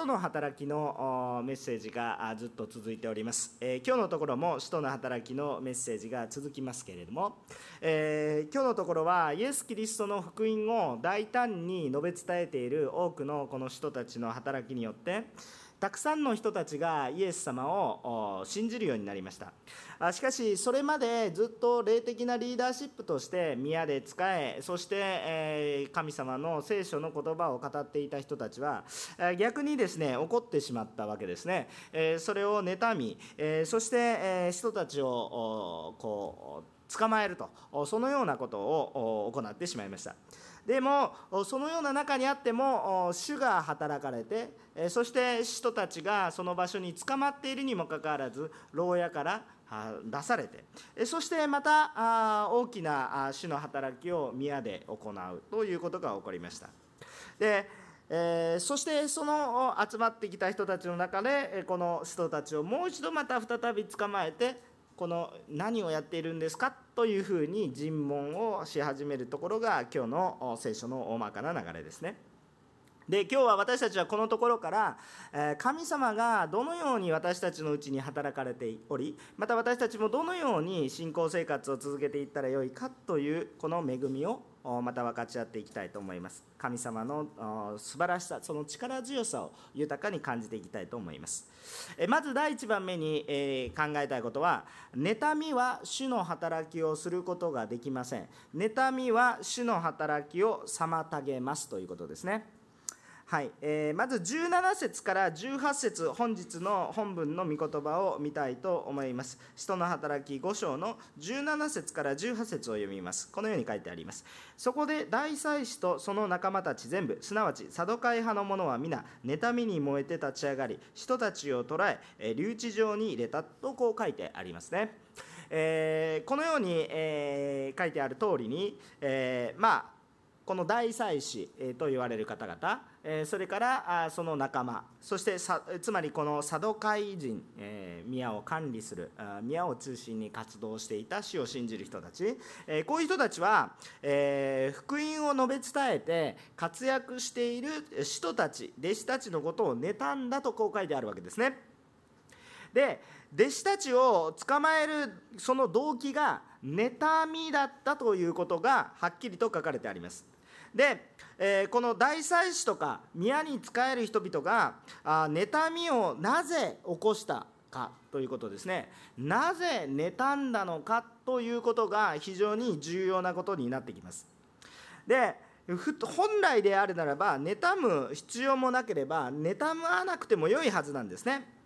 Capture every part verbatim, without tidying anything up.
使徒の働きのメッセージがずっと続いております、えー、今日のところも使徒の働きのメッセージが続きますけれども、えー、今日のところはイエス・キリストの福音を大胆に述べ伝えている多くのこの使徒たちの働きによってたくさんの人たちがイエス様を信じるようになりました。しかしそれまでずっと霊的なリーダーシップとして宮で仕え、そして神様の聖書の言葉を語っていた人たちは逆にですね怒ってしまったわけですね。それを妬み、そして人たちをこう捕まえると、そのようなことを行ってしまいました。でもそのような中にあっても主が働かれて、そして使徒たちがその場所に捕まっているにもかかわらず牢屋から出されて、そしてまた大きな主の働きを宮で行うということが起こりました。でえー、そしてその集まってきた人たちの中でこの使徒たちをもう一度また再び捕まえて、この何をやっているんですかというふうに尋問をし始めるところが今日の聖書の大まかな流れですね。で今日は私たちはこのところから神様がどのように私たちのうちに働かれており、また私たちもどのように信仰生活を続けていったらよいかというこの恵みをまた分かち合っていきたいと思います。神様の素晴らしさ、その力強さを豊かに感じていきたいと思います。まず第一番目に考えたいことは、妬みは主の働きをすることができません。妬みは主の働きを妨げますということですね。はいえー、まずじゅうなな節からじゅうはち節、本日の本文の御言葉を見たいと思います。使徒の働きご章のじゅうなな節からじゅうはち節を読みます。このように書いてあります。そこで大祭司とその仲間たち全部、すなわちサドカイ派の者は皆妬みに燃えて立ち上がり、人たちを捕らえ留置場に入れたとこう書いてありますね。えー、このように、えー、書いてある通りに、えー、まあこの大祭司と言われる方々、それからその仲間、そしてつまりこのサドカイ人、宮を管理する、宮を中心に活動していた主を信じる人たち、こういう人たちは福音を述べ伝えて活躍している使徒たち、弟子たちのことを妬んだとこう書いてあるわけですね。で弟子たちを捕まえるその動機が妬みだったということがはっきりと書かれてあります。で、えー、この大祭司とか宮に仕える人々があ妬みをなぜ起こしたかということですね。なぜ妬んだのかということが非常に重要なことになってきます。で本来であるならば妬む必要もなければ妬まなくても良いはずなんですね。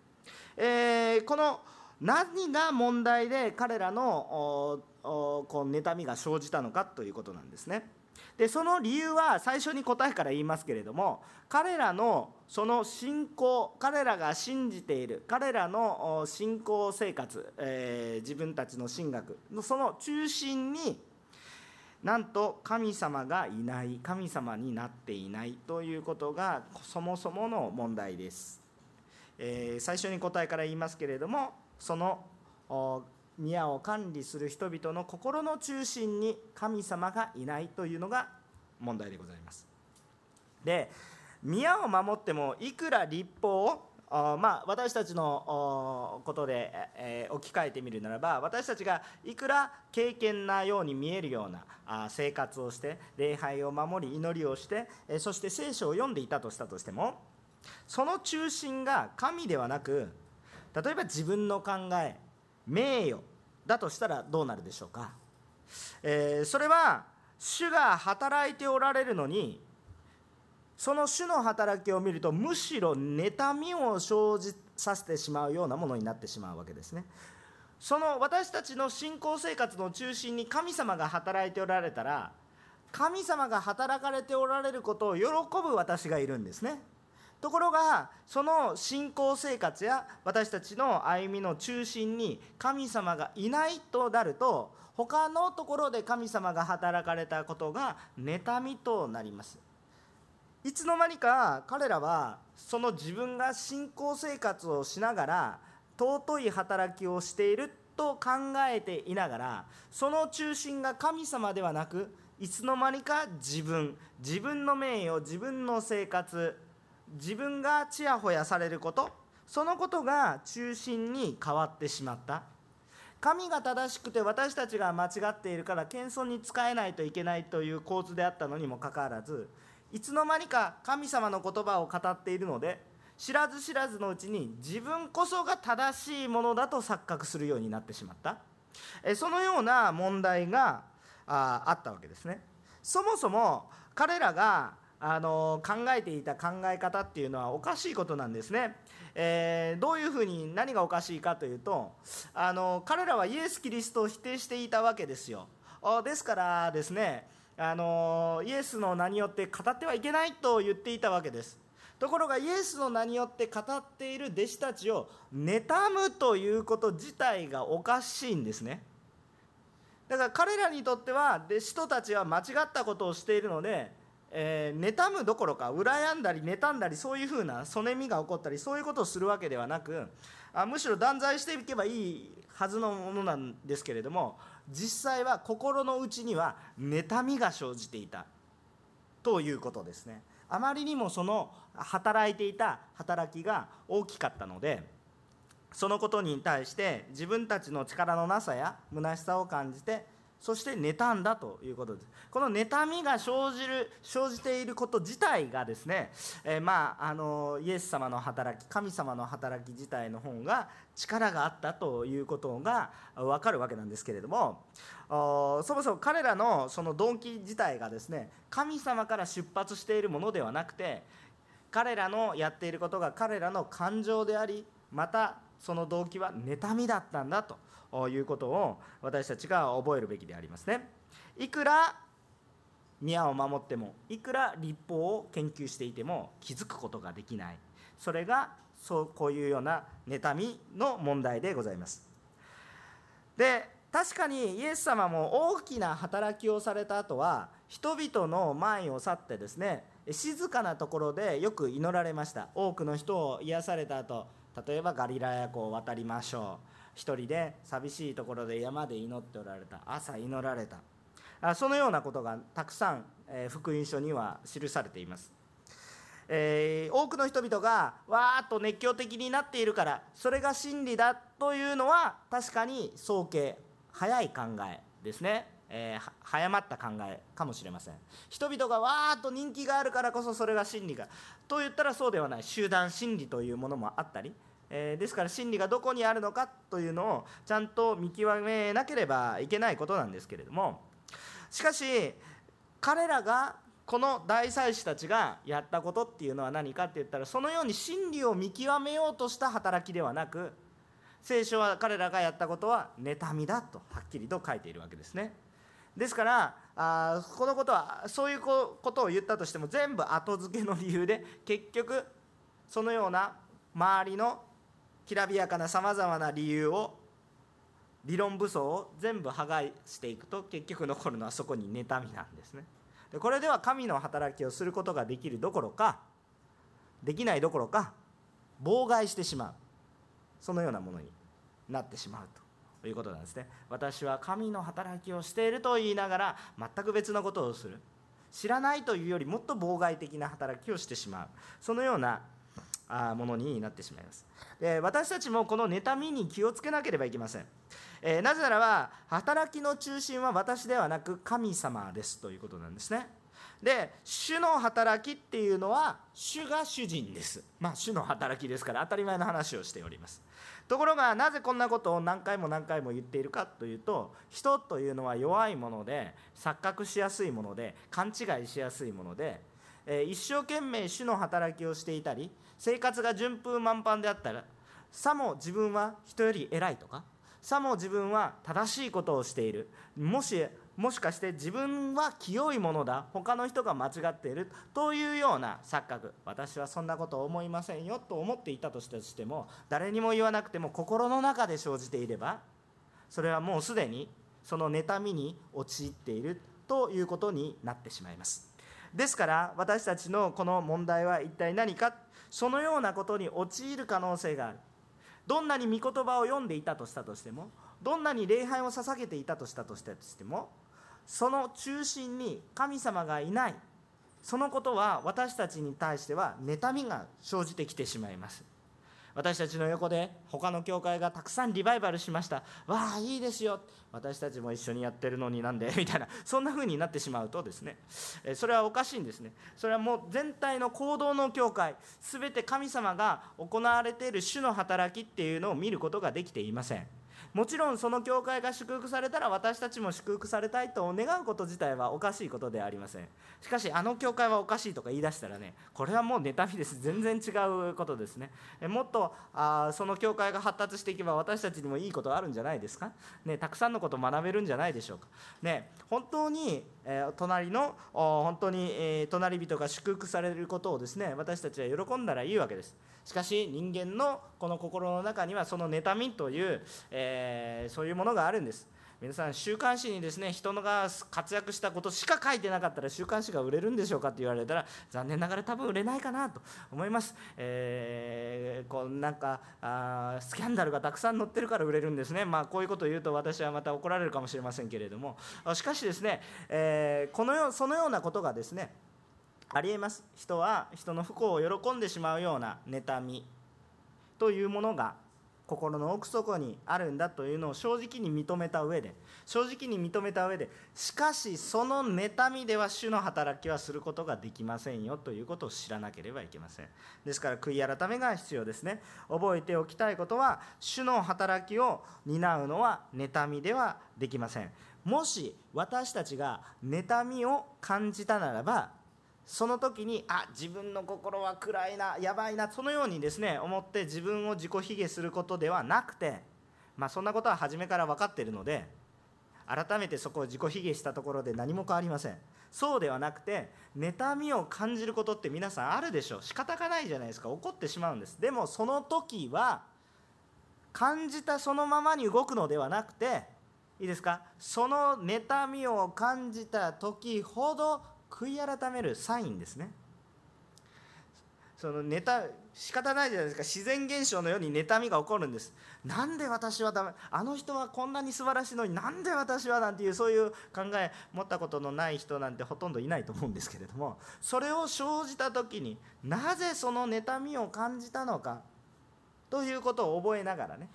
えー、この何が問題で彼らのこう妬みが生じたのかということなんですね。でその理由は最初に答えから言いますけれども、彼らのその信仰、彼らが信じている彼らの信仰生活、えー、自分たちの神学のその中心になんと神様がいない、神様になっていないということがそもそもの問題です。えー、最初に答えから言いますけれども、その宮を管理する人々の心の中心に神様がいないというのが問題でございます。で宮を守ってもいくら立法をあまあ私たちのことで、えー、置き換えてみるならば、私たちがいくら敬虔なように見えるようなあ生活をして礼拝を守り祈りをして、えー、そして聖書を読んでいたとしたとしても、その中心が神ではなく、例えば自分の考え、名誉だとしたらどうなるでしょうか。えー、それは主が働いておられるのに、その主の働きを見るとむしろ妬みを生じさせてしまうようなものになってしまうわけですね。その私たちの信仰生活の中心に神様が働いておられたら、神様が働かれておられることを喜ぶ私がいるんですね。ところがその信仰生活や私たちの歩みの中心に神様がいないとなると、他のところで神様が働かれたことが妬みとなります。いつの間にか彼らはその自分が信仰生活をしながら尊い働きをしていると考えていながら、その中心が神様ではなく、いつの間にか自分自分の名誉、自分の生活、自分がちやほやされること、そのことが中心に変わってしまった。神が正しくて私たちが間違っているから謙遜に使えないといけないという構図であったのにもかかわらず、いつの間にか神様の言葉を語っているので、知らず知らずのうちに自分こそが正しいものだと錯覚するようになってしまった。そのような問題があったわけですね。そもそも彼らがあの考えていた考え方っていうのはおかしいことなんですね。えー、どういうふうに、何がおかしいかというと、あの彼らはイエス・キリストを否定していたわけですよ。ですからですね、あのイエスの名によって語ってはいけないと言っていたわけです。ところがイエスの名によって語っている弟子たちを妬むということ自体がおかしいんですね。だから彼らにとっては弟子たちは間違ったことをしているので、えー、妬むどころか羨んだり妬んだり、そういうふうなそねみが起こったり、そういうことをするわけではなく、あむしろ断罪していけばいいはずのものなんですけれども、実際は心の内には妬みが生じていたということですね。あまりにもその働いていた働きが大きかったので、そのことに対して自分たちの力のなさや虚しさを感じて、そして妬んだということです。この妬みが生じる生じていること自体がですね、えー、まああのイエス様の働き、神様の働き自体の方が力があったということが分かるわけなんですけれども、そもそも彼らのその動機自体がですね、神様から出発しているものではなくて、彼らのやっていることが彼らの感情であり、またその動機は妬みだったんだということを私たちが覚えるべきでありますね。いくら宮を守っても、いくら律法を研究していても気づくことができない、それがそうこういうような妬みの問題でございます。で、確かにイエス様も大きな働きをされた後は人々の前を去ってですね、静かなところでよく祈られました。多くの人を癒された後、例えばガリラヤ湖を渡りましょう、一人で寂しいところで山で祈っておられた、朝祈られた、そのようなことがたくさん福音書には記されています。えー、多くの人々がわーっと熱狂的になっているから、それが真理だというのは確かに早計、早い考えですね。えー、早まった考えかもしれません。人々がわーっと人気があるからこそそれが真理かと言ったらそうではない。集団心理というものもあったり、えー、ですから真理がどこにあるのかというのをちゃんと見極めなければいけないことなんですけれども、しかし彼らがこの大祭司たちがやったことっていうのは何かって言ったら、そのように真理を見極めようとした働きではなく、聖書は彼らがやったことは妬みだとはっきりと書いているわけですね。ですからあこのことはそういうことを言ったとしても全部後付けの理由で、結局そのような周りのきらびやかなさまざまな理由を、理論武装を全部破壊していくと、結局残るのはそこに妬みなんですね。でこれでは神の働きをすることができるどころかできないどころか妨害してしまう、そのようなものになってしまうということなんですね。私は神の働きをしていると言いながら全く別のことをする、知らないというよりもっと妨害的な働きをしてしまう、そのようなものになってしまいます。で私たちもこの妬みに気をつけなければいけません。えー、なぜならば働きの中心は私ではなく神様ですということなんですね。で主の働きっていうのは主が主人です。まあ主の働きですから当たり前の話をしております。ところがなぜこんなことを何回も何回も言っているかというと、人というのは弱いもので、錯覚しやすいもので、勘違いしやすいもので、一生懸命主の働きをしていたり、生活が順風満帆であったら、さも自分は人より偉いとか、さも自分は正しいことをしている、もしもしかして自分は清いものだ、他の人が間違っているというような錯覚、私はそんなことを思いませんよと思っていたとしても、誰にも言わなくても心の中で生じていれば、それはもうすでにその妬みに陥っているということになってしまいます。ですから私たちのこの問題は一体何か、そのようなことに陥る可能性がある。どんなに御言葉を読んでいたとしたとしても、どんなに礼拝を捧げていたとしたとしても、その中心に神様がいない、そのことは私たちに対しては妬みが生じてきてしまいます。私たちの横で他の教会がたくさんリバイバルしました、わあいいですよ、私たちも一緒にやってるのになんでみたいな、そんな風になってしまうとですね、それはおかしいんですね。それはもう全体の行動の教会全て神様が行われている主の働きっていうのを見ることができていません。もちろんその教会が祝福されたら私たちも祝福されたいと願うこと自体はおかしいことではありません。しかしあの教会はおかしいとか言い出したらね、これはもう妬みです。全然違うことですね。もっとあその教会が発達していけば私たちにもいいことあるんじゃないですか、ね、たくさんのことを学べるんじゃないでしょうか、ね、本当に、えー、隣の本当に、えー、隣人が祝福されることをですね、私たちは喜んだらいいわけです。しかし人間のこの心の中にはその妬みという、えー、そういうものがあるんです。皆さん週刊誌にですね、人が活躍したことしか書いてなかったら週刊誌が売れるんでしょうかって言われたら、残念ながら多分売れないかなと思います、えー、こうなんかあスキャンダルがたくさん載ってるから売れるんですね。まあこういうことを言うと私はまた怒られるかもしれませんけれども、しかしですね、えー、このよそのようなことがですねありえます。人は人の不幸を喜んでしまうような妬みというものが心の奥底にあるんだというのを正直に認めた上で正直に認めた上でしかしその妬みでは主の働きはすることができませんよということを知らなければいけません。ですから悔い改めが必要ですね。覚えておきたいことは、主の働きを担うのは妬みではできません。もし私たちが妬みを感じたならば、その時にあ自分の心は暗いな、やばいな、そのようにですね思って自分を自己卑下することではなくて、まあ、そんなことは初めから分かっているので改めてそこを自己卑下したところで何も変わりません。そうではなくて、妬みを感じることって皆さんあるでしょう。仕方がないじゃないですか。怒ってしまうんです。でもその時は感じたそのままに動くのではなくて、いいですか、その妬みを感じた時ほど悔い改めるサインですね。そのネタ仕方ないじゃないですか。自然現象のように妬みが起こるんです。なんで私はダメ、あの人はこんなに素晴らしいのになんで私は、なんていうそういう考え持ったことのない人なんてほとんどいないと思うんですけれども、それを生じた時になぜその妬みを感じたのかということを覚えながらね、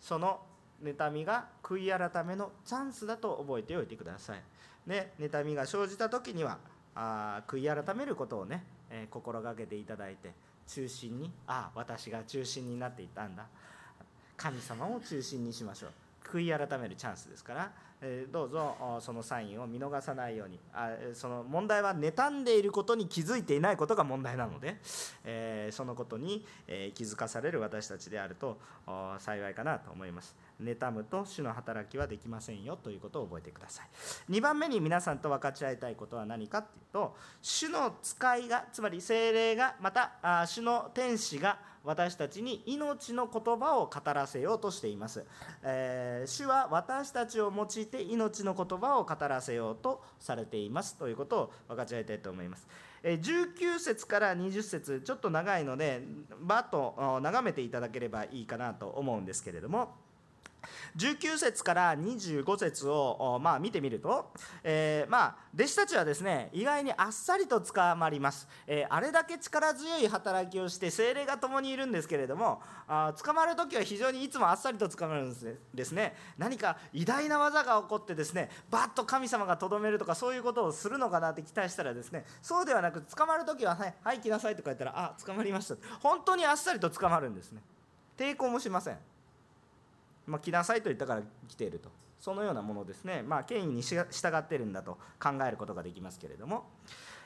その妬みが悔い改めのチャンスだと覚えておいてください。で、妬みが生じた時にはあ悔い改めることをね、えー、心がけていただいて、中心にあ私が中心になっていたんだ、神様を中心にしましょう。悔い改めるチャンスですから、えー、どうぞそのサインを見逃さないように。あその問題は妬んでいることに気づいていないことが問題なので、えー、そのことに、えー、気づかされる私たちであると幸いかなと思います。妬むと主の働きはできませんよということを覚えてください。にばんめに皆さんと分かち合いたいことは何かというと、主の使いが、つまり聖霊が、また主の天使が私たちに命の言葉を語らせようとしています、えー、主は私たちを用いて命の言葉を語らせようとされていますということを分かち合いたいと思います。じゅうきゅうせつからにじゅっせつ、ちょっと長いのでバッと眺めていただければいいかなと思うんですけれども、じゅうきゅうせつからにじゅうごせつをまあ見てみると、えー、まあ弟子たちはですね意外にあっさりと捕まります、えー、あれだけ力強い働きをして聖霊が共にいるんですけれども、あ捕まるときは非常にいつもあっさりと捕まるんですね、ですね何か偉大な技が起こってですねバッと神様がとどめるとかそういうことをするのかなって期待したらですね、そうではなく捕まるときは、はい、はい来なさいとか言ったらあ捕まりました、本当にあっさりと捕まるんですね。抵抗もしません。まあ、来なさいと言ったから来ていると、そのようなものですね、まあ、権威に従っているんだと考えることができますけれども、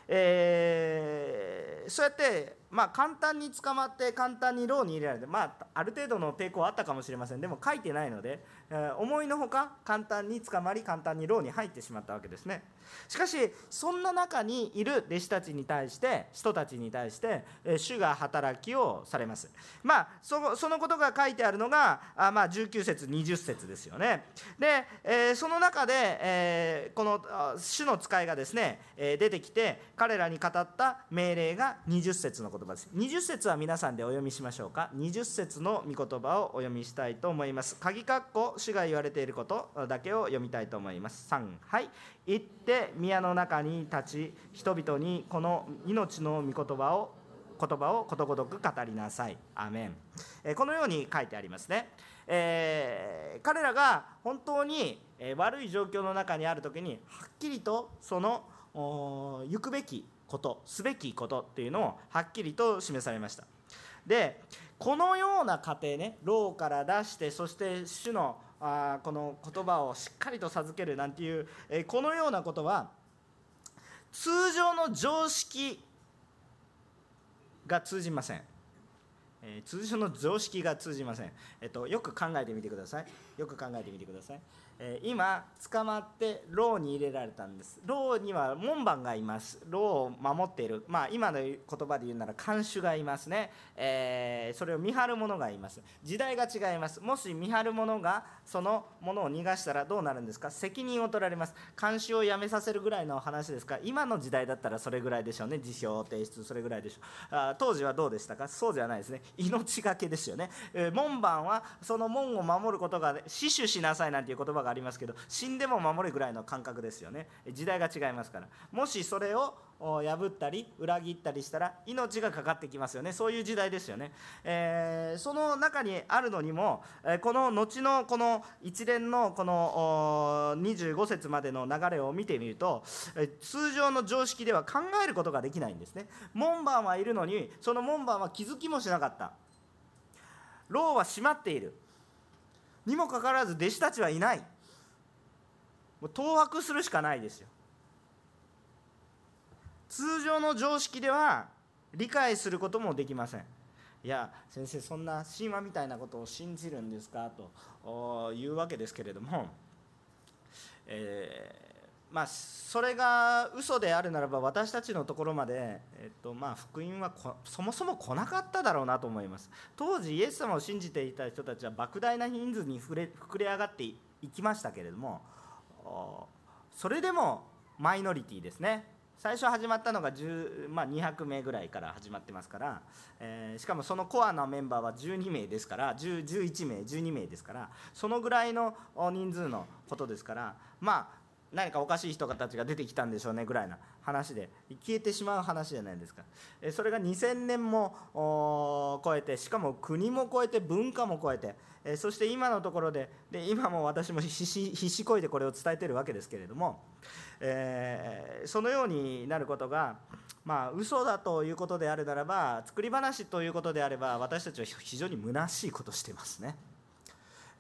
えー、そうやって、まあ、簡単に捕まって簡単に牢に入れられて、まあ、ある程度の抵抗はあったかもしれません。でも書いてないので、えー、思いのほか簡単に捕まり簡単に牢に入ってしまったわけですね。しかしそんな中にいる弟子たちに対して人たちに対して、えー、主が働きをされます。まあ そ, そのことが書いてあるのがあ、まあ、じゅうきゅうせつにじゅっせつですよね。で、えー、その中で、えー、この主の使いがですね、えー、出てきて彼らに語った命令がにじゅっ節の言葉です。にじゅっ節は皆さんでお読みしましょうか。にじゅっ節の御言葉をお読みしたいと思います。鍵括弧主が言われていることだけを読みたいと思います。さん、はい、行って宮の中に立ち、人々にこの命の御言葉を言葉をことごとく語りなさい。アーメン。えー、このように書いてありますね。えー、彼らが本当に悪い状況の中にあるときに、はっきりとその行くべきこと、すべきことっていうのをはっきりと示されました。で、このような過程ね、牢から出して、そして主のあこの言葉をしっかりと授けるなんていう、えー、このようなことは、通常の常識が通じません。えー、通常の常識が通じません。えっと、よく考えてみてください。よく考えてみてください。えー、今捕まって牢に入れられたんです。牢には門番がいます。牢を守っている。まあ今の言葉で言うなら看守がいますね。えー、それを見張る者がいます。時代が違います。もし見張る者がそのものを逃がしたらどうなるんですか。責任を取られます。看守を辞めさせるぐらいの話ですか。今の時代だったらそれぐらいでしょうね。辞表を提出それぐらいでしょう。あ、当時はどうでしたか。そうじゃないですね。命がけですよね。門番はその門を守ることが、死守しなさいなんていう言葉がありますけど、死んでも守るぐらいの感覚ですよね。時代が違いますから、もしそれを破ったり裏切ったりしたら命がかかってきますよね。そういう時代ですよね。えー、その中にあるのにも、この後のこの一連のこのにじゅうご節までの流れを見てみると、通常の常識では考えることができないんですね。門番はいるのに、その門番は気づきもしなかった。牢は閉まっているにもかかわらず弟子たちはいない。もう当惑するしかないですよ。通常の常識では理解することもできません。いや先生、そんな神話みたいなことを信じるんですかというわけですけれども、えー、まあそれが嘘であるならば、私たちのところまで、えっとまあ、福音はそもそも来なかっただろうなと思います。当時イエス様を信じていた人たちは莫大な人数に膨れ、膨れ上がっていきましたけれども、それでもマイノリティですね。最初始まったのがじゅう、まあ、にひゃく名ぐらいから始まってますから、えー、しかもそのコアなメンバーはじゅうに名ですから、じゅういち名、じゅうに名ですから、そのぐらいの人数のことですから、まあ、何かおかしい人たちが出てきたんでしょうねぐらいな話で、消えてしまう話じゃないですか。えそれがにせんねんも超えて、しかも国も超えて、文化も超えて、えそして今のところで、で今も私も必死、必死こいでこれを伝えているわけですけれども、えー、そのようになることが、まあ嘘だということであるならば、作り話ということであれば、私たちは非常に虚しいことをしてますね。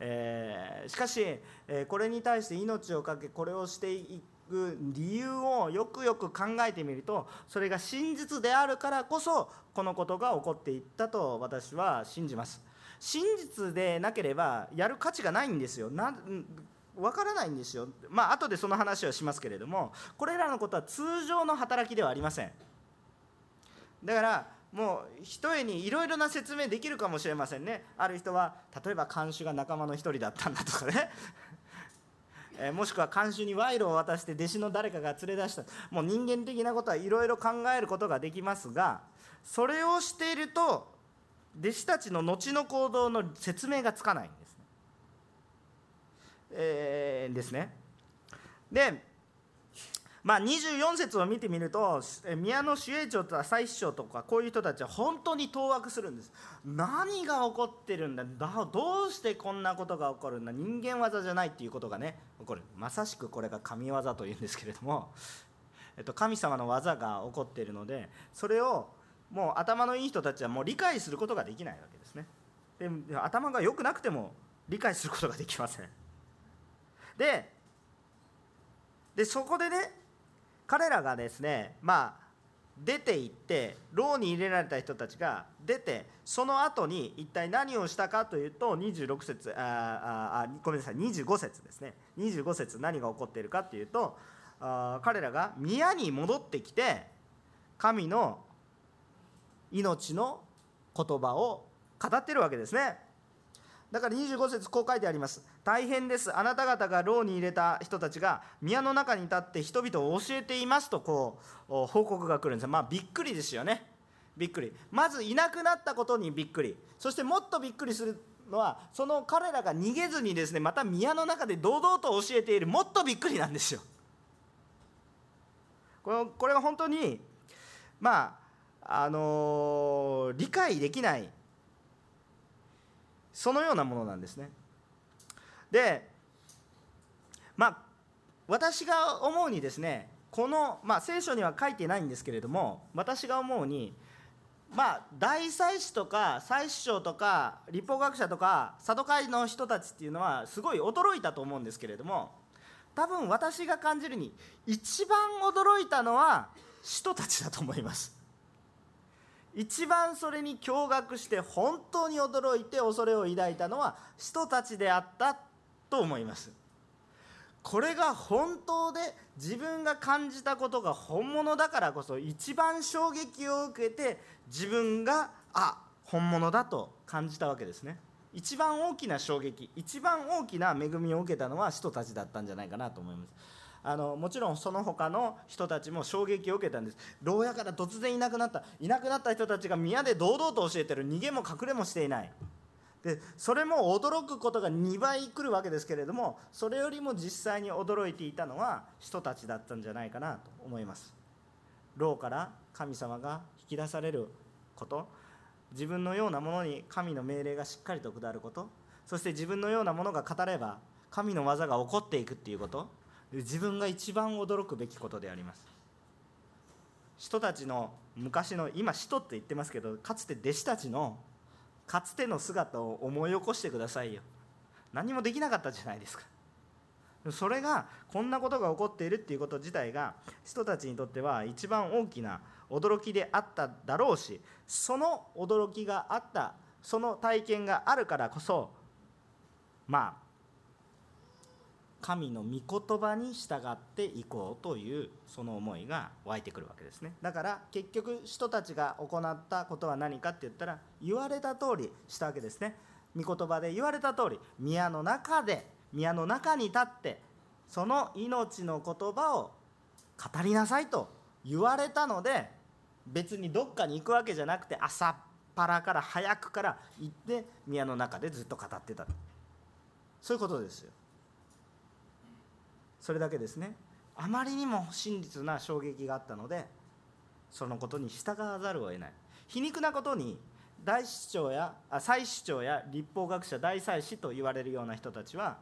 えー、しかし、えー、これに対して命を懸け、これをしていく理由をよくよく考えてみると、それが真実であるからこそこのことが起こっていったと私は信じます。真実でなければやる価値がないんですよ。な分からないんですよ。まあ後でその話はしますけれども、これらのことは通常の働きではありません。だからもうひとえにいろいろな説明できるかもしれませんね。ある人は例えば看守が仲間の一人だったんだとかねえ、もしくは看守に賄賂を渡して弟子の誰かが連れ出した。もう人間的なことはいろいろ考えることができますが、それをしていると弟子たちの後の行動の説明がつかないんですね。えー、ですね。でまあ、にじゅうよん節を見てみると、宮の守衛長とか祭司長とかこういう人たちは本当に当惑するんです。何が起こってるんだ、どうしてこんなことが起こるんだ、人間技じゃないっていうことがね起こる。まさしくこれが神業というんですけれども、えっと、神様の技が起こっているので、それをもう頭のいい人たちはもう理解することができないわけですね。で頭が良くなくても理解することができません。で、でそこでね、彼らがですね、まあ、出て行って、牢に入れられた人たちが出て、その後に一体何をしたかというと、にじゅうろく節、ああごめんなさい、にじゅうご節ですね、にじゅうご節、何が起こっているかというと、あ彼らが宮に戻ってきて、神の命の言葉を語っているわけですね。だからにじゅうごせつこう書いてあります。大変です、あなた方が牢に入れた人たちが宮の中に立って人々を教えていますと、こう報告が来るんです。まあびっくりですよね。びっくり、まずいなくなったことにびっくり、そしてもっとびっくりするのは、その彼らが逃げずにですね、また宮の中で堂々と教えている、もっとびっくりなんですよ。これ、これは本当にまああのー、理解できない、そのようなものなんですね。で、まあ、私が思うにですね、この、まあ、聖書には書いてないんですけれども、私が思うに、まあ、大祭司とか祭司長とか律法学者とかサドカイの人たちっていうのはすごい驚いたと思うんですけれども、多分私が感じるに一番驚いたのは使徒たちだと思います。一番それに驚愕して本当に驚いて恐れを抱いたのは使徒たちであったと思います。これが本当で自分が感じたことが本物だからこそ一番衝撃を受けて、自分があ本物だと感じたわけですね。一番大きな衝撃、一番大きな恵みを受けたのは使徒たちだったんじゃないかなと思います。あのもちろんその他の人たちも衝撃を受けたんです。牢屋から突然いなくなった、いなくなった人たちが宮で堂々と教えてる、逃げも隠れもしていない。でそれも驚くことがにばい来るわけですけれども、それよりも実際に驚いていたのは人たちだったんじゃないかなと思います。牢から神様が引き出されること、自分のようなものに神の命令がしっかりと下ること、そして自分のようなものが語れば神の技が起こっていくっていうこと、自分が一番驚くべきことであります。人たちの昔の、今使徒って言ってますけど、かつて弟子たちのかつての姿を思い起こしてくださいよ。何もできなかったじゃないですか。それがこんなことが起こっているっていうこと自体が使徒たちにとっては一番大きな驚きであっただろうし、その驚きがあった、その体験があるからこそ、まあ神の御言葉に従っていこうという、その思いが湧いてくるわけですね。だから結局使徒たちが行ったことは何かって言ったら、言われた通りしたわけですね。御言葉で言われた通り、宮の中で、宮の中に立ってその命の言葉を語りなさいと言われたので、別にどっかに行くわけじゃなくて、朝っぱらから早くから行って宮の中でずっと語ってた、そういうことですよ。それだけですね。あまりにも真実な衝撃があったので、そのことに従わざるを得ない。皮肉なことに大司長やあ祭司長や律法学者、大祭司と言われるような人たちは、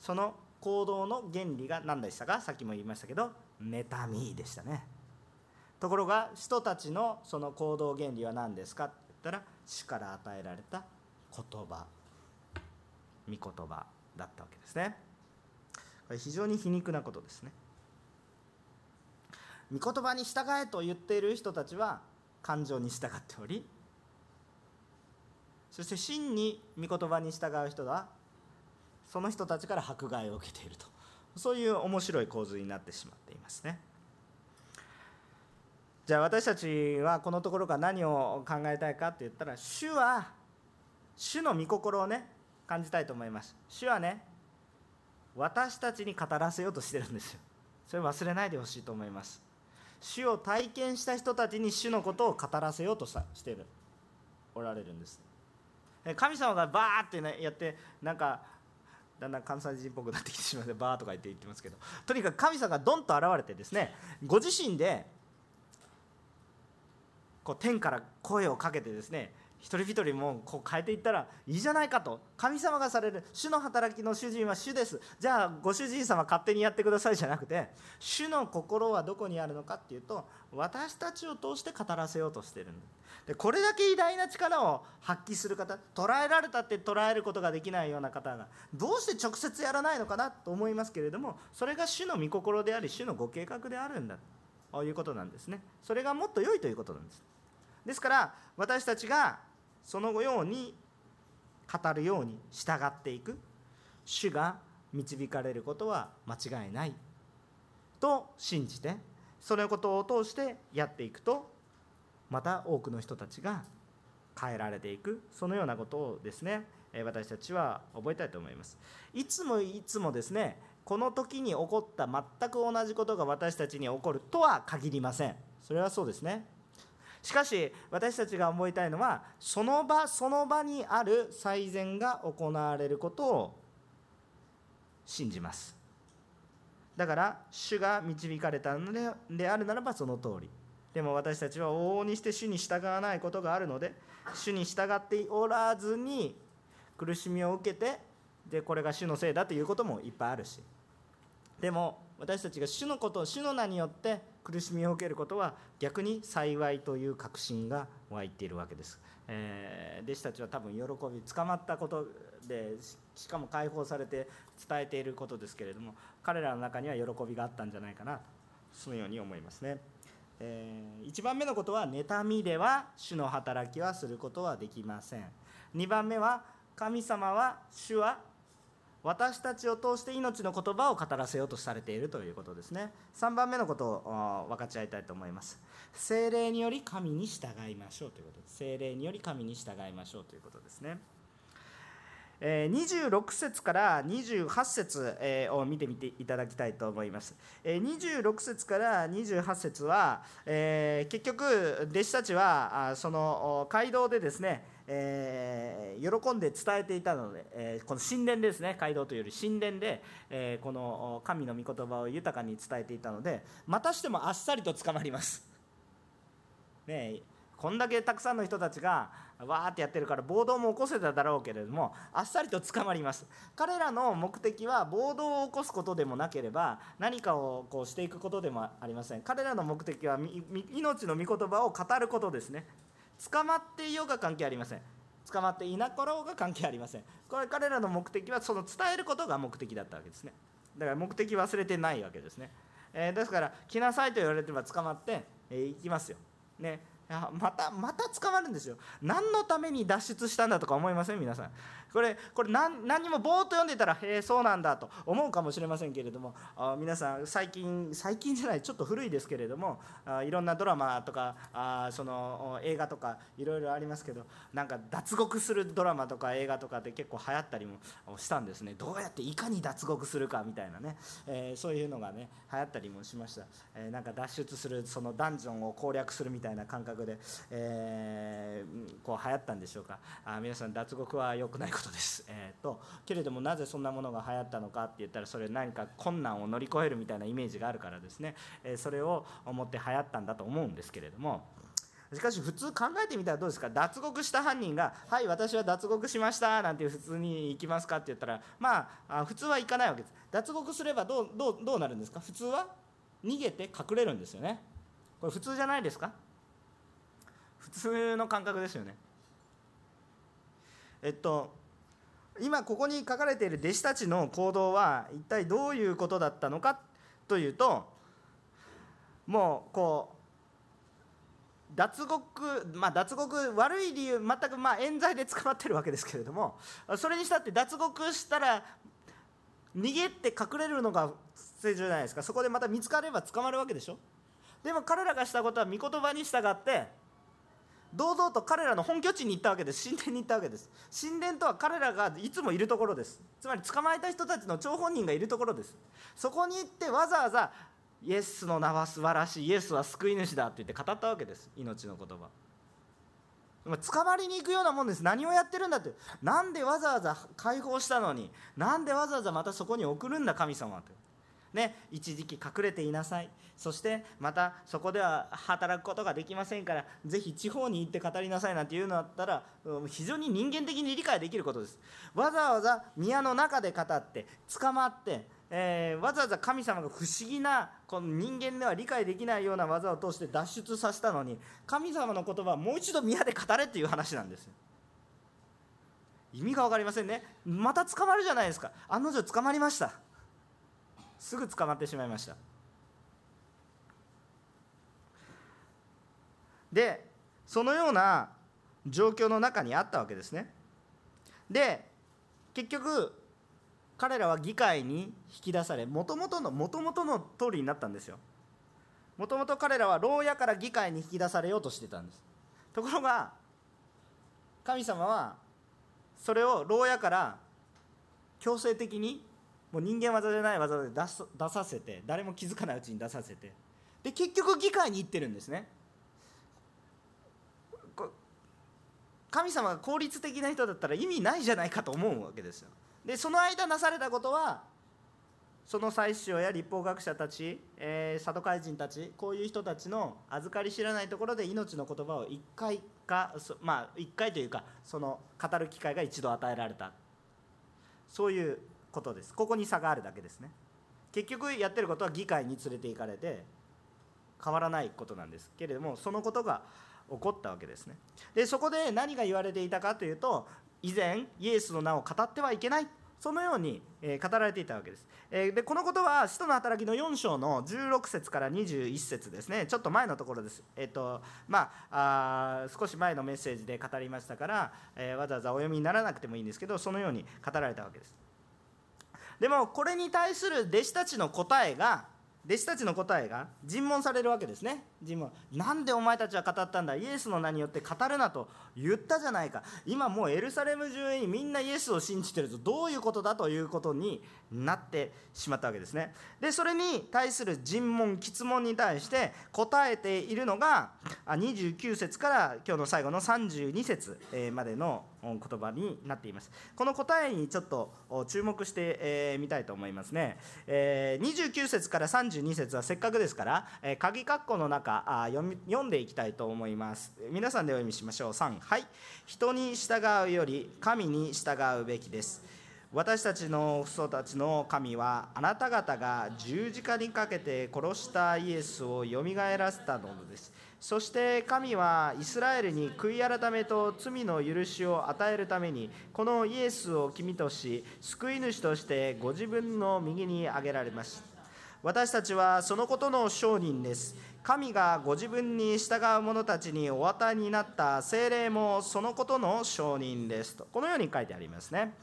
その行動の原理が何でしたか。さっきも言いましたけど、妬みでしたね。ところが使徒たちのその行動原理は何ですかって言ったら、主から与えられた言葉、御言葉だったわけですね。非常に皮肉なことですね。御言葉に従えと言っている人たちは感情に従っており、そして真に御言葉に従う人はその人たちから迫害を受けていると、そういう面白い構図になってしまっていますね。じゃあ私たちはこのところから何を考えたいかって言ったら、主は主の御心をね感じたいと思います。主はね私たちに語らせようとしてるんですよ。それ忘れないでほしいと思います。主を体験した人たちに主のことを語らせようとしてるおられるんです。神様がバーって、ね、やって、なんかだんだん関西人っぽくなってきてしまって、バーとか言って言ってますけど、とにかく神様がドンと現れてですね、ご自身でこう天から声をかけてですね、一人一人もこう変えていったらいいじゃないかと。神様がされる、主の働きの主人は主です、じゃあご主人様勝手にやってくださいじゃなくて、主の心はどこにあるのかっていうと、私たちを通して語らせようとしている。でこれだけ偉大な力を発揮する方、捉えられたって捉えることができないような方がどうして直接やらないのかなと思いますけれども、それが主の御心であり、主のご計画であるんだということなんですね。それがもっと良いということなんです。ですから私たちがそのように語るように従っていく、主が導かれることは間違いないと信じて、そのことを通してやっていくと、また多くの人たちが変えられていく、そのようなことをですね、私たちは覚えたいと思います。いつもいつもですね、この時に起こった全く同じことが私たちに起こるとは限りません。それはそうですね。しかし私たちが思いたいのは、その場その場にある最善が行われることを信じます。だから主が導かれたのであるならばその通り、でも私たちは往々にして主に従わないことがあるので、主に従っておらずに苦しみを受けて、でこれが主のせいだということもいっぱいあるし、でも私たちが主のこと、主の名によって苦しみを受けることは逆に幸いという確信が湧いているわけです、えー、弟子たちは多分喜び、捕まったことでしかも解放されて伝えていることですけれども、彼らの中には喜びがあったんじゃないかな、そのように思いますね、えー、いちばんめのことは、妬みでは主の働きはすることはできません。にばんめは、神様は主は私たちを通して命の言葉を語らせようとされているということですね。さんばんめのことを分かち合いたいと思います。聖霊により神に従いましょうということです。聖霊により神に従いましょうということですね。にじゅうろくせつからにじゅうはっせつを見てみていただきたいと思います。にじゅうろくせつからにじゅうはっせつは、結局弟子たちはその街道でですね、えー、喜んで伝えていたので、えー、この神殿ですね、街道というより神殿で、えー、この神の御言葉を豊かに伝えていたので、またしてもあっさりと捕まります、ね、えこんだけたくさんの人たちがわーってやってるから暴動も起こせただろうけれども、あっさりと捕まります。彼らの目的は暴動を起こすことでもなければ、何かをこうしていくことでもありません。彼らの目的は命の御言葉を語ることですね。捕まっていようが関係ありません。捕まっていなかろうが関係ありません。これ彼らの目的はその伝えることが目的だったわけですね。だから目的忘れてないわけですね、えー、ですから来なさいと言われてば捕まって、えー、行きますよ、ね、またまた捕まるんですよ。何のために脱出したんだとか思いません皆さん。これこれ 何, 何もぼーっと読んでたら、へえそうなんだと思うかもしれませんけれども、あ皆さん最近最近じゃないちょっと古いですけれども、あいろんなドラマとか、あその映画とかいろいろありますけど、なんか脱獄するドラマとか映画とかって結構流行ったりもしたんですね。どうやっていかに脱獄するかみたいなね、えー、そういうのがね流行ったりもしました、えー、なんか脱出する、そのダンジョンを攻略するみたいな感覚で、えー、こう流行ったんでしょうか。あ皆さん脱獄は良くないことことです、えー、とけれども、なぜそんなものが流行ったのかって言ったら、それ何か困難を乗り越えるみたいなイメージがあるからですね、えー、それを思って流行ったんだと思うんですけれども、しかし普通考えてみたらどうですか。脱獄した犯人が「はい私は脱獄しました」なんて普通に行きますかって言ったら、まあ普通は行かないわけです。脱獄すればどう、どう、どうなるんですか。普通は逃げて隠れるんですよね。これ普通じゃないですか。普通の感覚ですよね。えっと今ここに書かれている弟子たちの行動は一体どういうことだったのかというと、もうこう脱獄、まあ脱獄悪い理由全く、まあ冤罪で捕まってるわけですけれども、それにしたって脱獄したら逃げて隠れるのが正常じゃないですか。そこでまた見つかれば捕まるわけでしょ。でも彼らがしたことは御言葉に従って堂々と彼らの本拠地に行ったわけです。神殿に行ったわけです。神殿とは彼らがいつもいるところです。つまり捕まえた人たちの張本人がいるところです。そこに行ってわざわざイエスの名は素晴らしい、イエスは救い主だって言って語ったわけです。命の言葉、捕まりに行くようなもんです。何をやってるんだって、なんでわざわざ解放したのに、なんでわざわざまたそこに送るんだ神様ってね、一時期隠れていなさい、そしてまたそこでは働くことができませんからぜひ地方に行って語りなさいなんていうのだったら、非常に人間的に理解できることです。わざわざ宮の中で語って捕まって、えー、わざわざ神様が不思議なこの人間では理解できないような技を通して脱出させたのに、神様の言葉はもう一度宮で語れっていう話なんですよ。意味が分かりませんね。また捕まるじゃないですか。案の定捕まりました。すぐ捕まってしまいました。でそのような状況の中にあったわけですね。で結局彼らは議会に引き出され、もともとのもともとの通りになったんですよ。もともと彼らは牢屋から議会に引き出されようとしてたんです。ところが神様はそれを牢屋から強制的にもう人間技じゃない技で出す、出させて、誰も気づかないうちに出させて、で結局議会に行ってるんですね。神様が効率的な人だったら意味ないじゃないかと思うわけですよ。でその間なされたことは、その祭司長や立法学者たち、えー、サドカイ人たち、こういう人たちの預かり知らないところで命の言葉を一回か、まあ一回というか、その語る機会が一度与えられた、そういうことです。ここに差があるだけですね。結局やってることは議会に連れて行かれて変わらないことなんですけれども、そのことが起こったわけですね。でそこで何が言われていたかというと、以前イエスの名を語ってはいけない、そのように語られていたわけです。でこのことは使徒の働きのよん章のじゅうろく節からにじゅういち節ですね。ちょっと前のところです。えっとまあ、あ少し前のメッセージで語りましたから、えー、わざわざお読みにならなくてもいいんですけど、そのように語られたわけです。でもこれに対する弟子たちの答えが、弟子たちの答えが尋問されるわけですね。尋問、なんでお前たちは語ったんだ、イエスの名によって語るなと言ったじゃないか、今もうエルサレム中にみんなイエスを信じてるぞ、どういうことだということになってしまったわけですね。でそれに対する尋問、質問に対して答えているのがにじゅうきゅう節から今日の最後のさんじゅうに節までの言葉になっています。この答えにちょっと注目してみたいと思いますね。にじゅうきゅう節からさんじゅうに節はせっかくですから鍵括弧の中読み読んでいきたいと思います。皆さんでお読みしましょう。さん、はい、人に従うより神に従うべきです。私たちの父祖たちの神はあなた方が十字架にかけて殺したイエスをよみがえらせたのです。そして神はイスラエルに悔い改めと罪の許しを与えるために、このイエスを君とし救い主としてご自分の右に挙げられました。私たちはそのことの証人です。神がご自分に従う者たちにお与えになった聖霊もそのことの証人ですと、このように書いてありますね。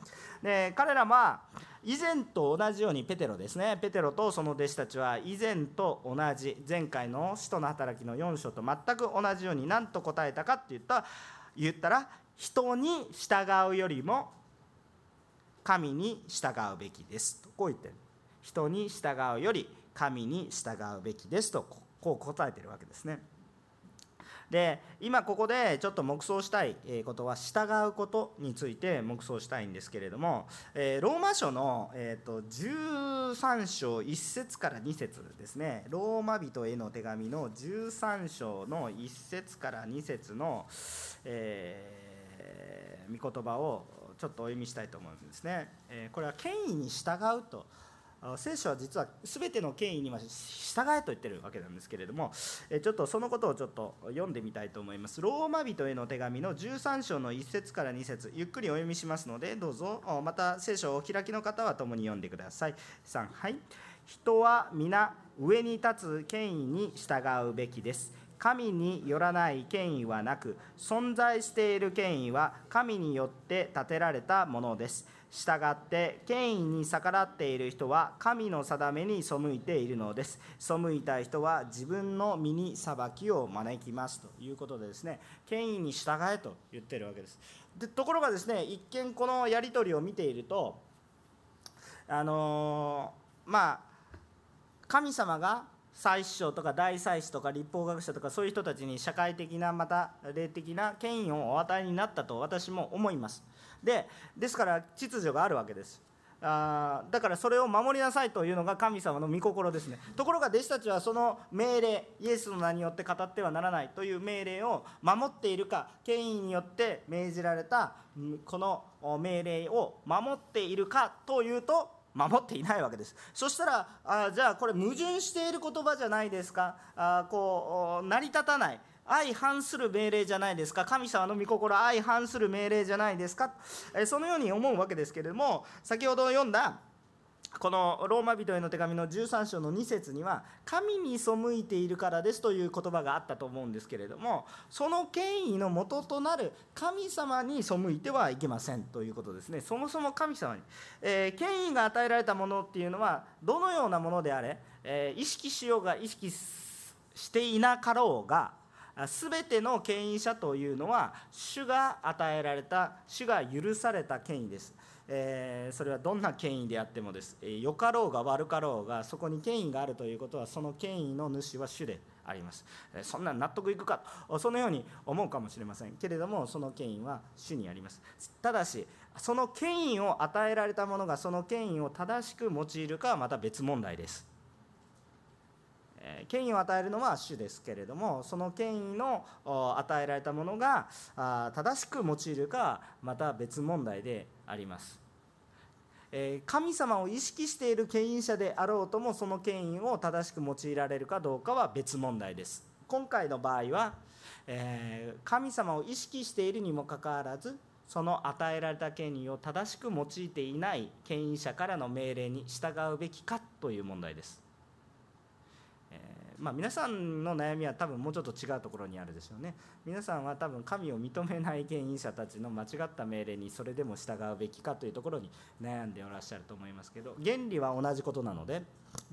で彼らは以前と同じように、ペテロですね、ペテロとその弟子たちは以前と同じ、前回の使徒の働きのよん章と全く同じように何と答えたかって言った、言ったら人に従うよりも神に従うべきですと、こう言ってる。人に従うより神に従うべきですと、こう答えてるわけですね。で今ここでちょっと黙想したいことは従うことについて黙想したいんですけれども、えー、ローマ書の、えー、とじゅうさん章いち節からに節ですね。ローマ人への手紙のじゅうさん章のいち節からに節の、えー、御言葉をちょっとお読みしたいと思うんですね。えー、これは権威に従うと、聖書は実は全ての権威には従えと言ってるわけなんですけれども、ちょっとそのことをちょっと読んでみたいと思います。ローマ人への手紙のじゅうさん章のいち節からに節、ゆっくりお読みしますので、どうぞまた聖書をお開きの方は共に読んでください。さん、はい、人は皆上に立つ権威に従うべきです。神によらない権威はなく、存在している権威は神によって立てられたものです。したがって権威に逆らっている人は神の定めに背いているのです。背いた人は自分の身に裁きを招きますということでですね、権威に従えと言ってるわけです。でところがですね、一見このやり取りを見ていると、あのー、まあ神様が祭司長とか大祭司とか立法学者とかそういう人たちに社会的なまた霊的な権威をお与えになったと私も思います。でですから秩序があるわけです。あだからそれを守りなさいというのが神様の御心ですね。ところが弟子たちはその命令、イエスの名によって語ってはならないという命令を守っているか、権威によって命じられたこの命令を守っているかというと、守っていないわけです。そしたらあじゃあこれ矛盾している言葉じゃないですか、あこう成り立たない、相反する命令じゃないですか、神様の御心相反する命令じゃないですか、そのように思うわけですけれども、先ほど読んだこのローマ人への手紙のじゅうさん章のに節には神に背いているからですという言葉があったと思うんですけれども、その権威の元となる神様に背いてはいけませんということですね。そもそも神様に、えー、権威が与えられたものっていうのはどのようなものであれ、えー、意識しようが意識していなかろうが、全ての権威者というのは主が与えられた、主が許された権威です。えー、それはどんな権威であってもです、えー、よかろうが悪かろうが、そこに権威があるということは、その権威の主は主であります。えー、そんな納得いくかと、そのように思うかもしれませんけれども、その権威は主にあります。ただし、その権威を与えられた者が、その権威を正しく用いるかはまた別問題です。権威を与えるのは主ですけれども、その権威の与えられたものが正しく用いるかはまた別問題であります。神様を意識している権威者であろうとも、その権威を正しく用いられるかどうかは別問題です。今回の場合は神様を意識しているにもかかわらず、その与えられた権威を正しく用いていない権威者からの命令に従うべきかという問題です。まあ、皆さんの悩みは多分もうちょっと違うところにあるでしょうね。皆さんは多分神を認めない権威者たちの間違った命令にそれでも従うべきかというところに悩んでおらっしゃると思いますけど、原理は同じことなので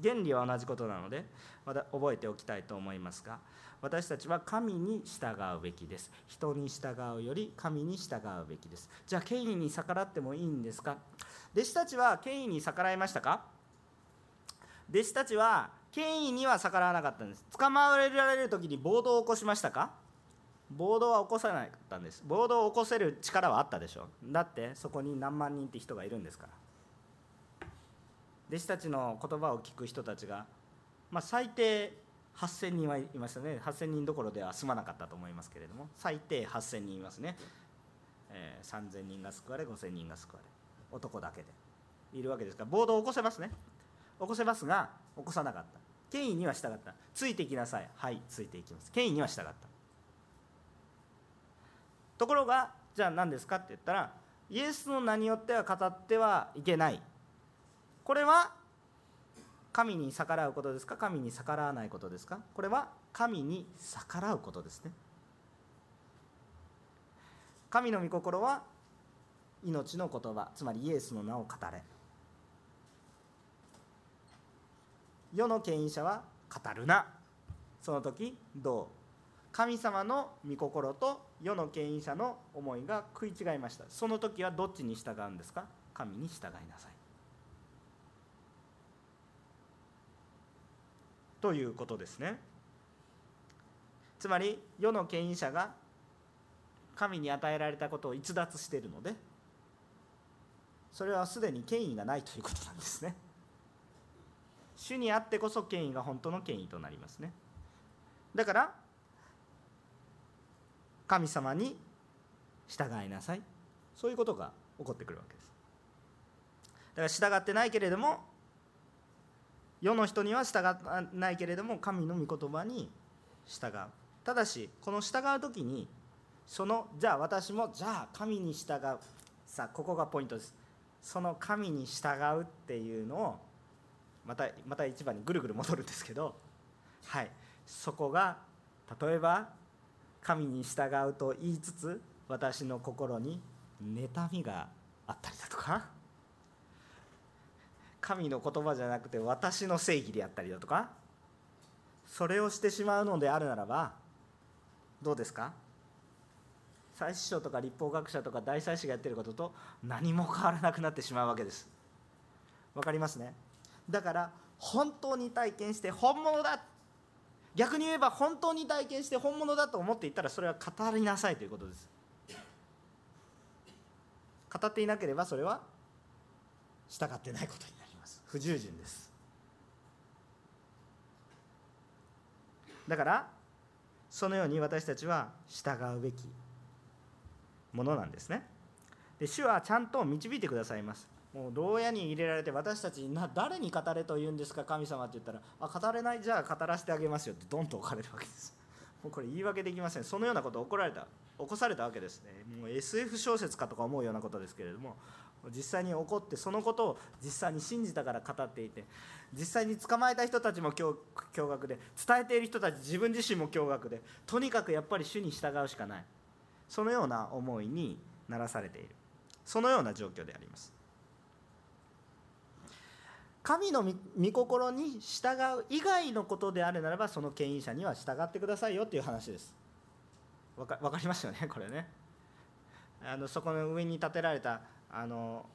原理は同じことなのでまた覚えておきたいと思いますが、私たちは神に従うべきです。人に従うより神に従うべきです。じゃあ権威に逆らってもいいんですか？弟子たちは権威に逆らいましたか？弟子たちは権威には逆らわなかったんです。捕まえられる時に暴動を起こしましたか？暴動は起こさなかったんです。暴動を起こせる力はあったでしょう。だってそこに何万人って人がいるんですから。弟子たちの言葉を聞く人たちが、まあ、最低はっせんにんはいましたね。はっせんにんどころでは済まなかったと思いますけれども、最低はっせんにんいますね。えー、さんぜんにんが救われ、ごせんにんが救われ、男だけでいるわけですから、暴動を起こせますね。起こせますが、起こさなかった。権威には従った。ついてきなさい。はい、ついていきます。権威には従った。ところが、じゃあ何ですかって言ったら、イエスの名によっては語ってはいけない。これは神に逆らうことですか？神に逆らわないことですか？これは神に逆らうことですね。神の御心は命の言葉、つまりイエスの名を語れ。世の権威者は語るな。その時どう？神様の御心と世の権威者の思いが食い違いました。その時はどっちに従うんですか？神に従いなさい。ということですね。つまり世の権威者が神に与えられたことを逸脱しているので、それはすでに権威がないということなんですね。主にあってこそ権威が本当の権威となりますね。だから神様に従いなさい、そういうことが起こってくるわけです。だから従ってないけれども、世の人には従わないけれども神の御言葉に従う。ただしこの従う時に、そのじゃあ私もじゃあ神に従う、さあここがポイントです。その神に従うっていうのをまたまた一番にぐるぐる戻るんですけど、はい、そこが例えば神に従うと言いつつ私の心に妬みがあったりだとか、神の言葉じゃなくて私の正義であったりだとか、それをしてしまうのであるならばどうですか？祭司長とか立法学者とか大祭司がやってることと何も変わらなくなってしまうわけです。わかりますね。だから本当に体験して本物だ、逆に言えば本当に体験して本物だと思っていたら、それは語りなさいということです。語っていなければそれは従ってないことになります。不従順です。だからそのように私たちは従うべきものなんですね。で、主はちゃんと導いてくださいます。もう牢屋に入れられて、私たちに誰に語れと言うんですか神様って言ったら、あ、語れない、じゃあ語らせてあげますよってドンと置かれるわけです。もうこれ言い訳できません。そのようなことを怒られた起こされたわけですね。もう エスエフ 小説かとか思うようなことですけれども、実際に起こって、そのことを実際に信じたから語っていて、実際に捕まえた人たちも驚愕で、伝えている人たち自分自身も驚愕で、とにかくやっぱり主に従うしかない、そのような思いにならされている、そのような状況であります。神の御心に従う以外のことであるならば、その権威者には従ってくださいよという話です。分か、分かりますよねこれね。あのそこの上に建てられたあの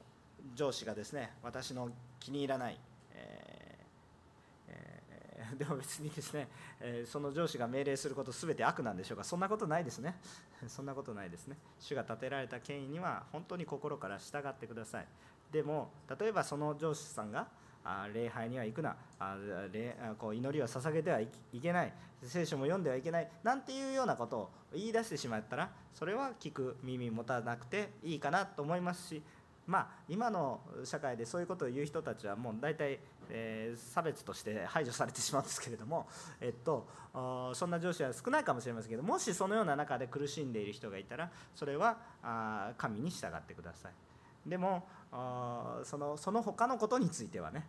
上司がですね、私の気に入らない、えーえー、でも別にですね、えー、その上司が命令することすべて悪なんでしょうか。そんなことないですねそんなことないですね。主が建てられた権威には本当に心から従ってください。でも例えばその上司さんがあ礼拝には行くな、あ礼こう祈りを捧げてはいけない、聖書も読んではいけないなんていうようなことを言い出してしまったら、それは聞く耳持たなくていいかなと思いますし、まあ今の社会でそういうことを言う人たちはもう大体、えー、差別として排除されてしまうんですけれども、えっと、そんな上司は少ないかもしれませんけど、もしそのような中で苦しんでいる人がいたら、それはあ神に従ってください。でもそのその他のことについてはね、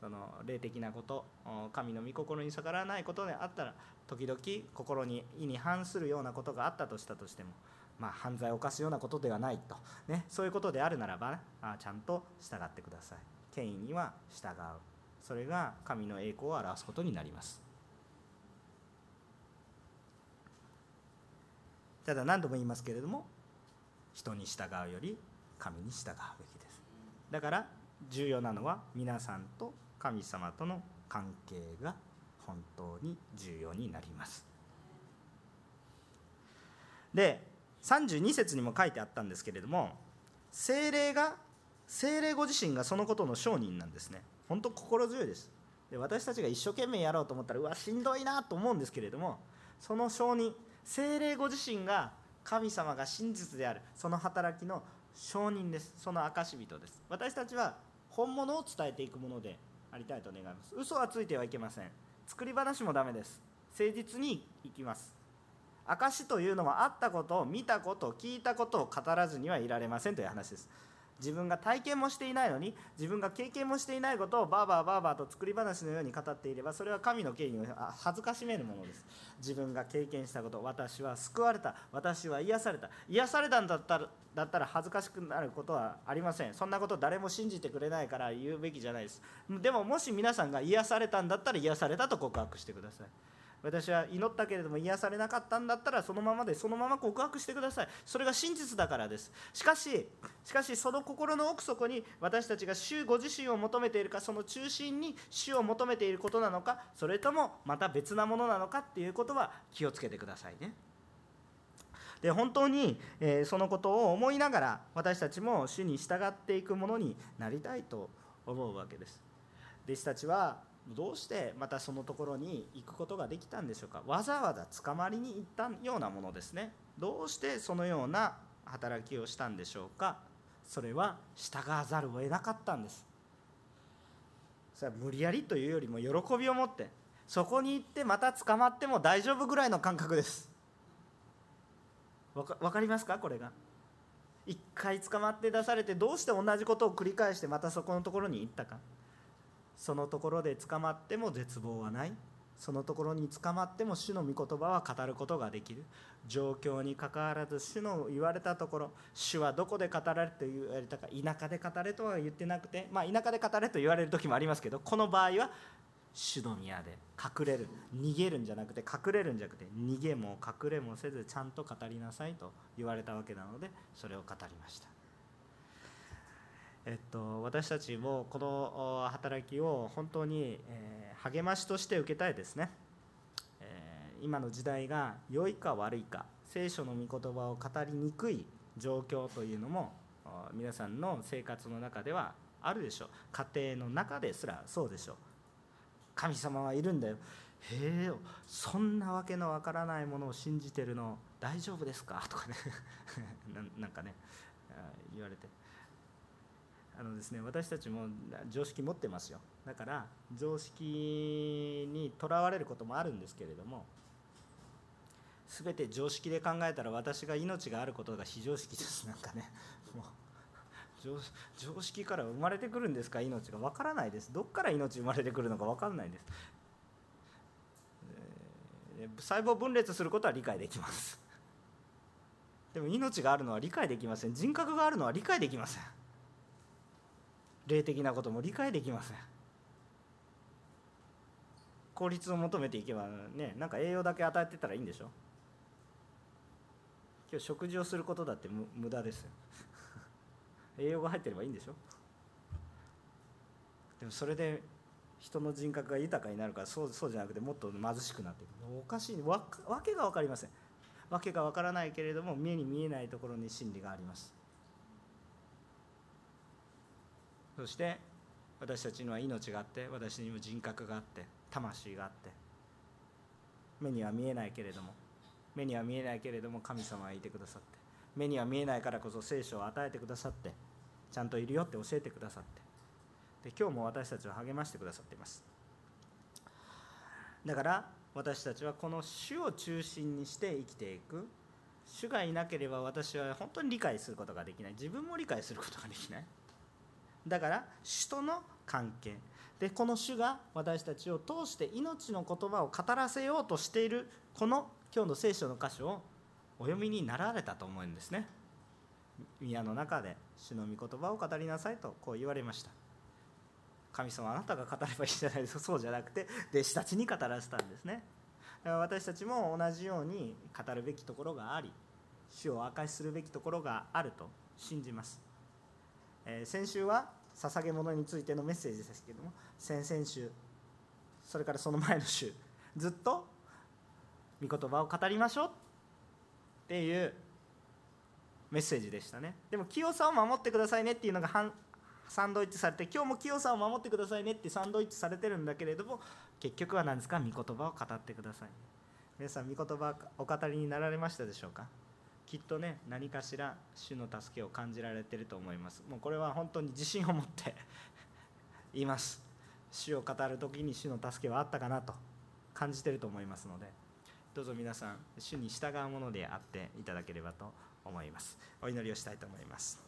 その霊的なこと、神の御心に逆らわないことであったら、時々心に意に反するようなことがあったとしたとしても、まあ、犯罪を犯すようなことではないと、ね、そういうことであるならば、ね、あちゃんと従ってください。権威には従う、それが神の栄光を表すことになります。ただ何度も言いますけれども、人に従うより神に従うべきです。だから重要なのは、皆さんと神様との関係が本当に重要になります。で、さんじゅうに節にも書いてあったんですけれども、聖霊が聖霊ご自身がそのことの証人なんですね。本当心強いです。で、私たちが一生懸命やろうと思ったら、うわしんどいなと思うんですけれども、その証人、聖霊ご自身が神様が真実であるその働きの証人です。その証人です。私たちは本物を伝えていくものでありたいと願います。嘘はついてはいけません。作り話もダメです。誠実にいきます。証というのは、あったことを見たことを聞いたことを語らずにはいられませんという話です。自分が体験もしていないのに、自分が経験もしていないことをバーバーバーバーと作り話のように語っていれば、それは神の権威を恥ずかしめるものです。自分が経験したこと、私は救われた、私は癒された、癒されたんだったらだったら恥ずかしくなることはありません。そんなこと誰も信じてくれないから言うべきじゃないです。でも、もし皆さんが癒されたんだったら、癒されたと告白してください。私は祈ったけれども癒されなかったんだったら、そのままでそのまま告白してください。それが真実だからです。しかししかしその心の奥底に、私たちが主ご自身を求めているか、その中心に主を求めていることなのか、それともまた別なものなのかっていうことは気をつけてくださいね。で、本当に、えー、そのことを思いながら、私たちも主に従っていくものになりたいと思うわけです。弟子たちはどうしてまたそのところに行くことができたんでしょうか。わざわざ捕まりに行ったようなものですね。どうしてそのような働きをしたんでしょうか。それは従わざるを得なかったんです。それは無理やりというよりも、喜びを持って、そこに行ってまた捕まっても大丈夫ぐらいの感覚です。わか、わかりますか。これが一回捕まって出されて、どうして同じことを繰り返してまたそこのところに行ったか。そのところで捕まっても絶望はない。そのところに捕まっても主の御言葉は語ることができる。状況にかかわらず、主の言われたところ、主はどこで語られと言われたか、田舎で語れとは言ってなくて、まあ、田舎で語れと言われる時もありますけど、この場合は主の宮で隠れる、逃げるんじゃなくて、隠れるんじゃなくて、逃げも隠れもせず、ちゃんと語りなさいと言われたわけなので、それを語りました。えっと、私たちもこの働きを本当に、えー、励ましとして受けたいですね、えー、今の時代が良いか悪いか、聖書の御言葉を語りにくい状況というのも、皆さんの生活の中ではあるでしょう。家庭の中ですらそうでしょう。神様はいるんだよ、へえよ、そんなわけのわからないものを信じてるの大丈夫ですかとかねな, なんかね言われて、あのですね、私たちも常識持ってますよ。だから常識にとらわれることもあるんですけれども、全て常識で考えたら、私が命があることが非常識です。なんかね、もう 常, 常識から生まれてくるんですか、命が。分からないです。どっから命生まれてくるのか分からないです。細胞分裂することは理解できます。でも命があるのは理解できません。人格があるのは理解できません。霊的なことも理解できません。効率を求めていけばね、なんか栄養だけ与えてたらいいんでしょ。今日食事をすることだって無駄ですよ栄養が入ってればいいんでしょ。でもそれで人の人格が豊かになるから、そうそうじゃなくてもっと貧しくなっていく。おかしい、わけが分かりません。わけが分からないけれども、目に見えないところに真理があります。そして私たちには命があって、私にも人格があって、魂があって、目には見えないけれども目には見えないけれども神様はいてくださって、目には見えないからこそ聖書を与えてくださって、ちゃんといるよって教えてくださって、で今日も私たちを励ましてくださっています。だから私たちはこの主を中心にして生きていく。主がいなければ私は本当に理解することができない。自分も理解することができない。だから主との関係で、この主が私たちを通して命の言葉を語らせようとしている、この今日の聖書の箇所をお読みになられたと思うんですね。宮の中で主の御言葉を語りなさいとこう言われました。神様あなたが語ればいいじゃないですか。そうじゃなくて弟子たちに語らせたんですね。だから私たちも同じように語るべきところがあり、主を明かしするべきところがあると信じます。えー、先週は捧げ物についてのメッセージですけれども、先々週、それからその前の週、ずっと御言葉を語りましょうっていうメッセージでしたね。でも清さを守ってくださいねっていうのがサンドイッチされて、今日も清さを守ってくださいねってサンドイッチされてるんだけれども、結局は何ですか、御言葉を語ってください。皆さん御言葉お語りになられましたでしょうか。きっとね、何かしら主の助けを感じられていると思います。もうこれは本当に自信を持って言います。主を語るときに主の助けはあったかなと感じていると思いますので、どうぞ皆さん主に従うものであっていただければと思います。お祈りをしたいと思います。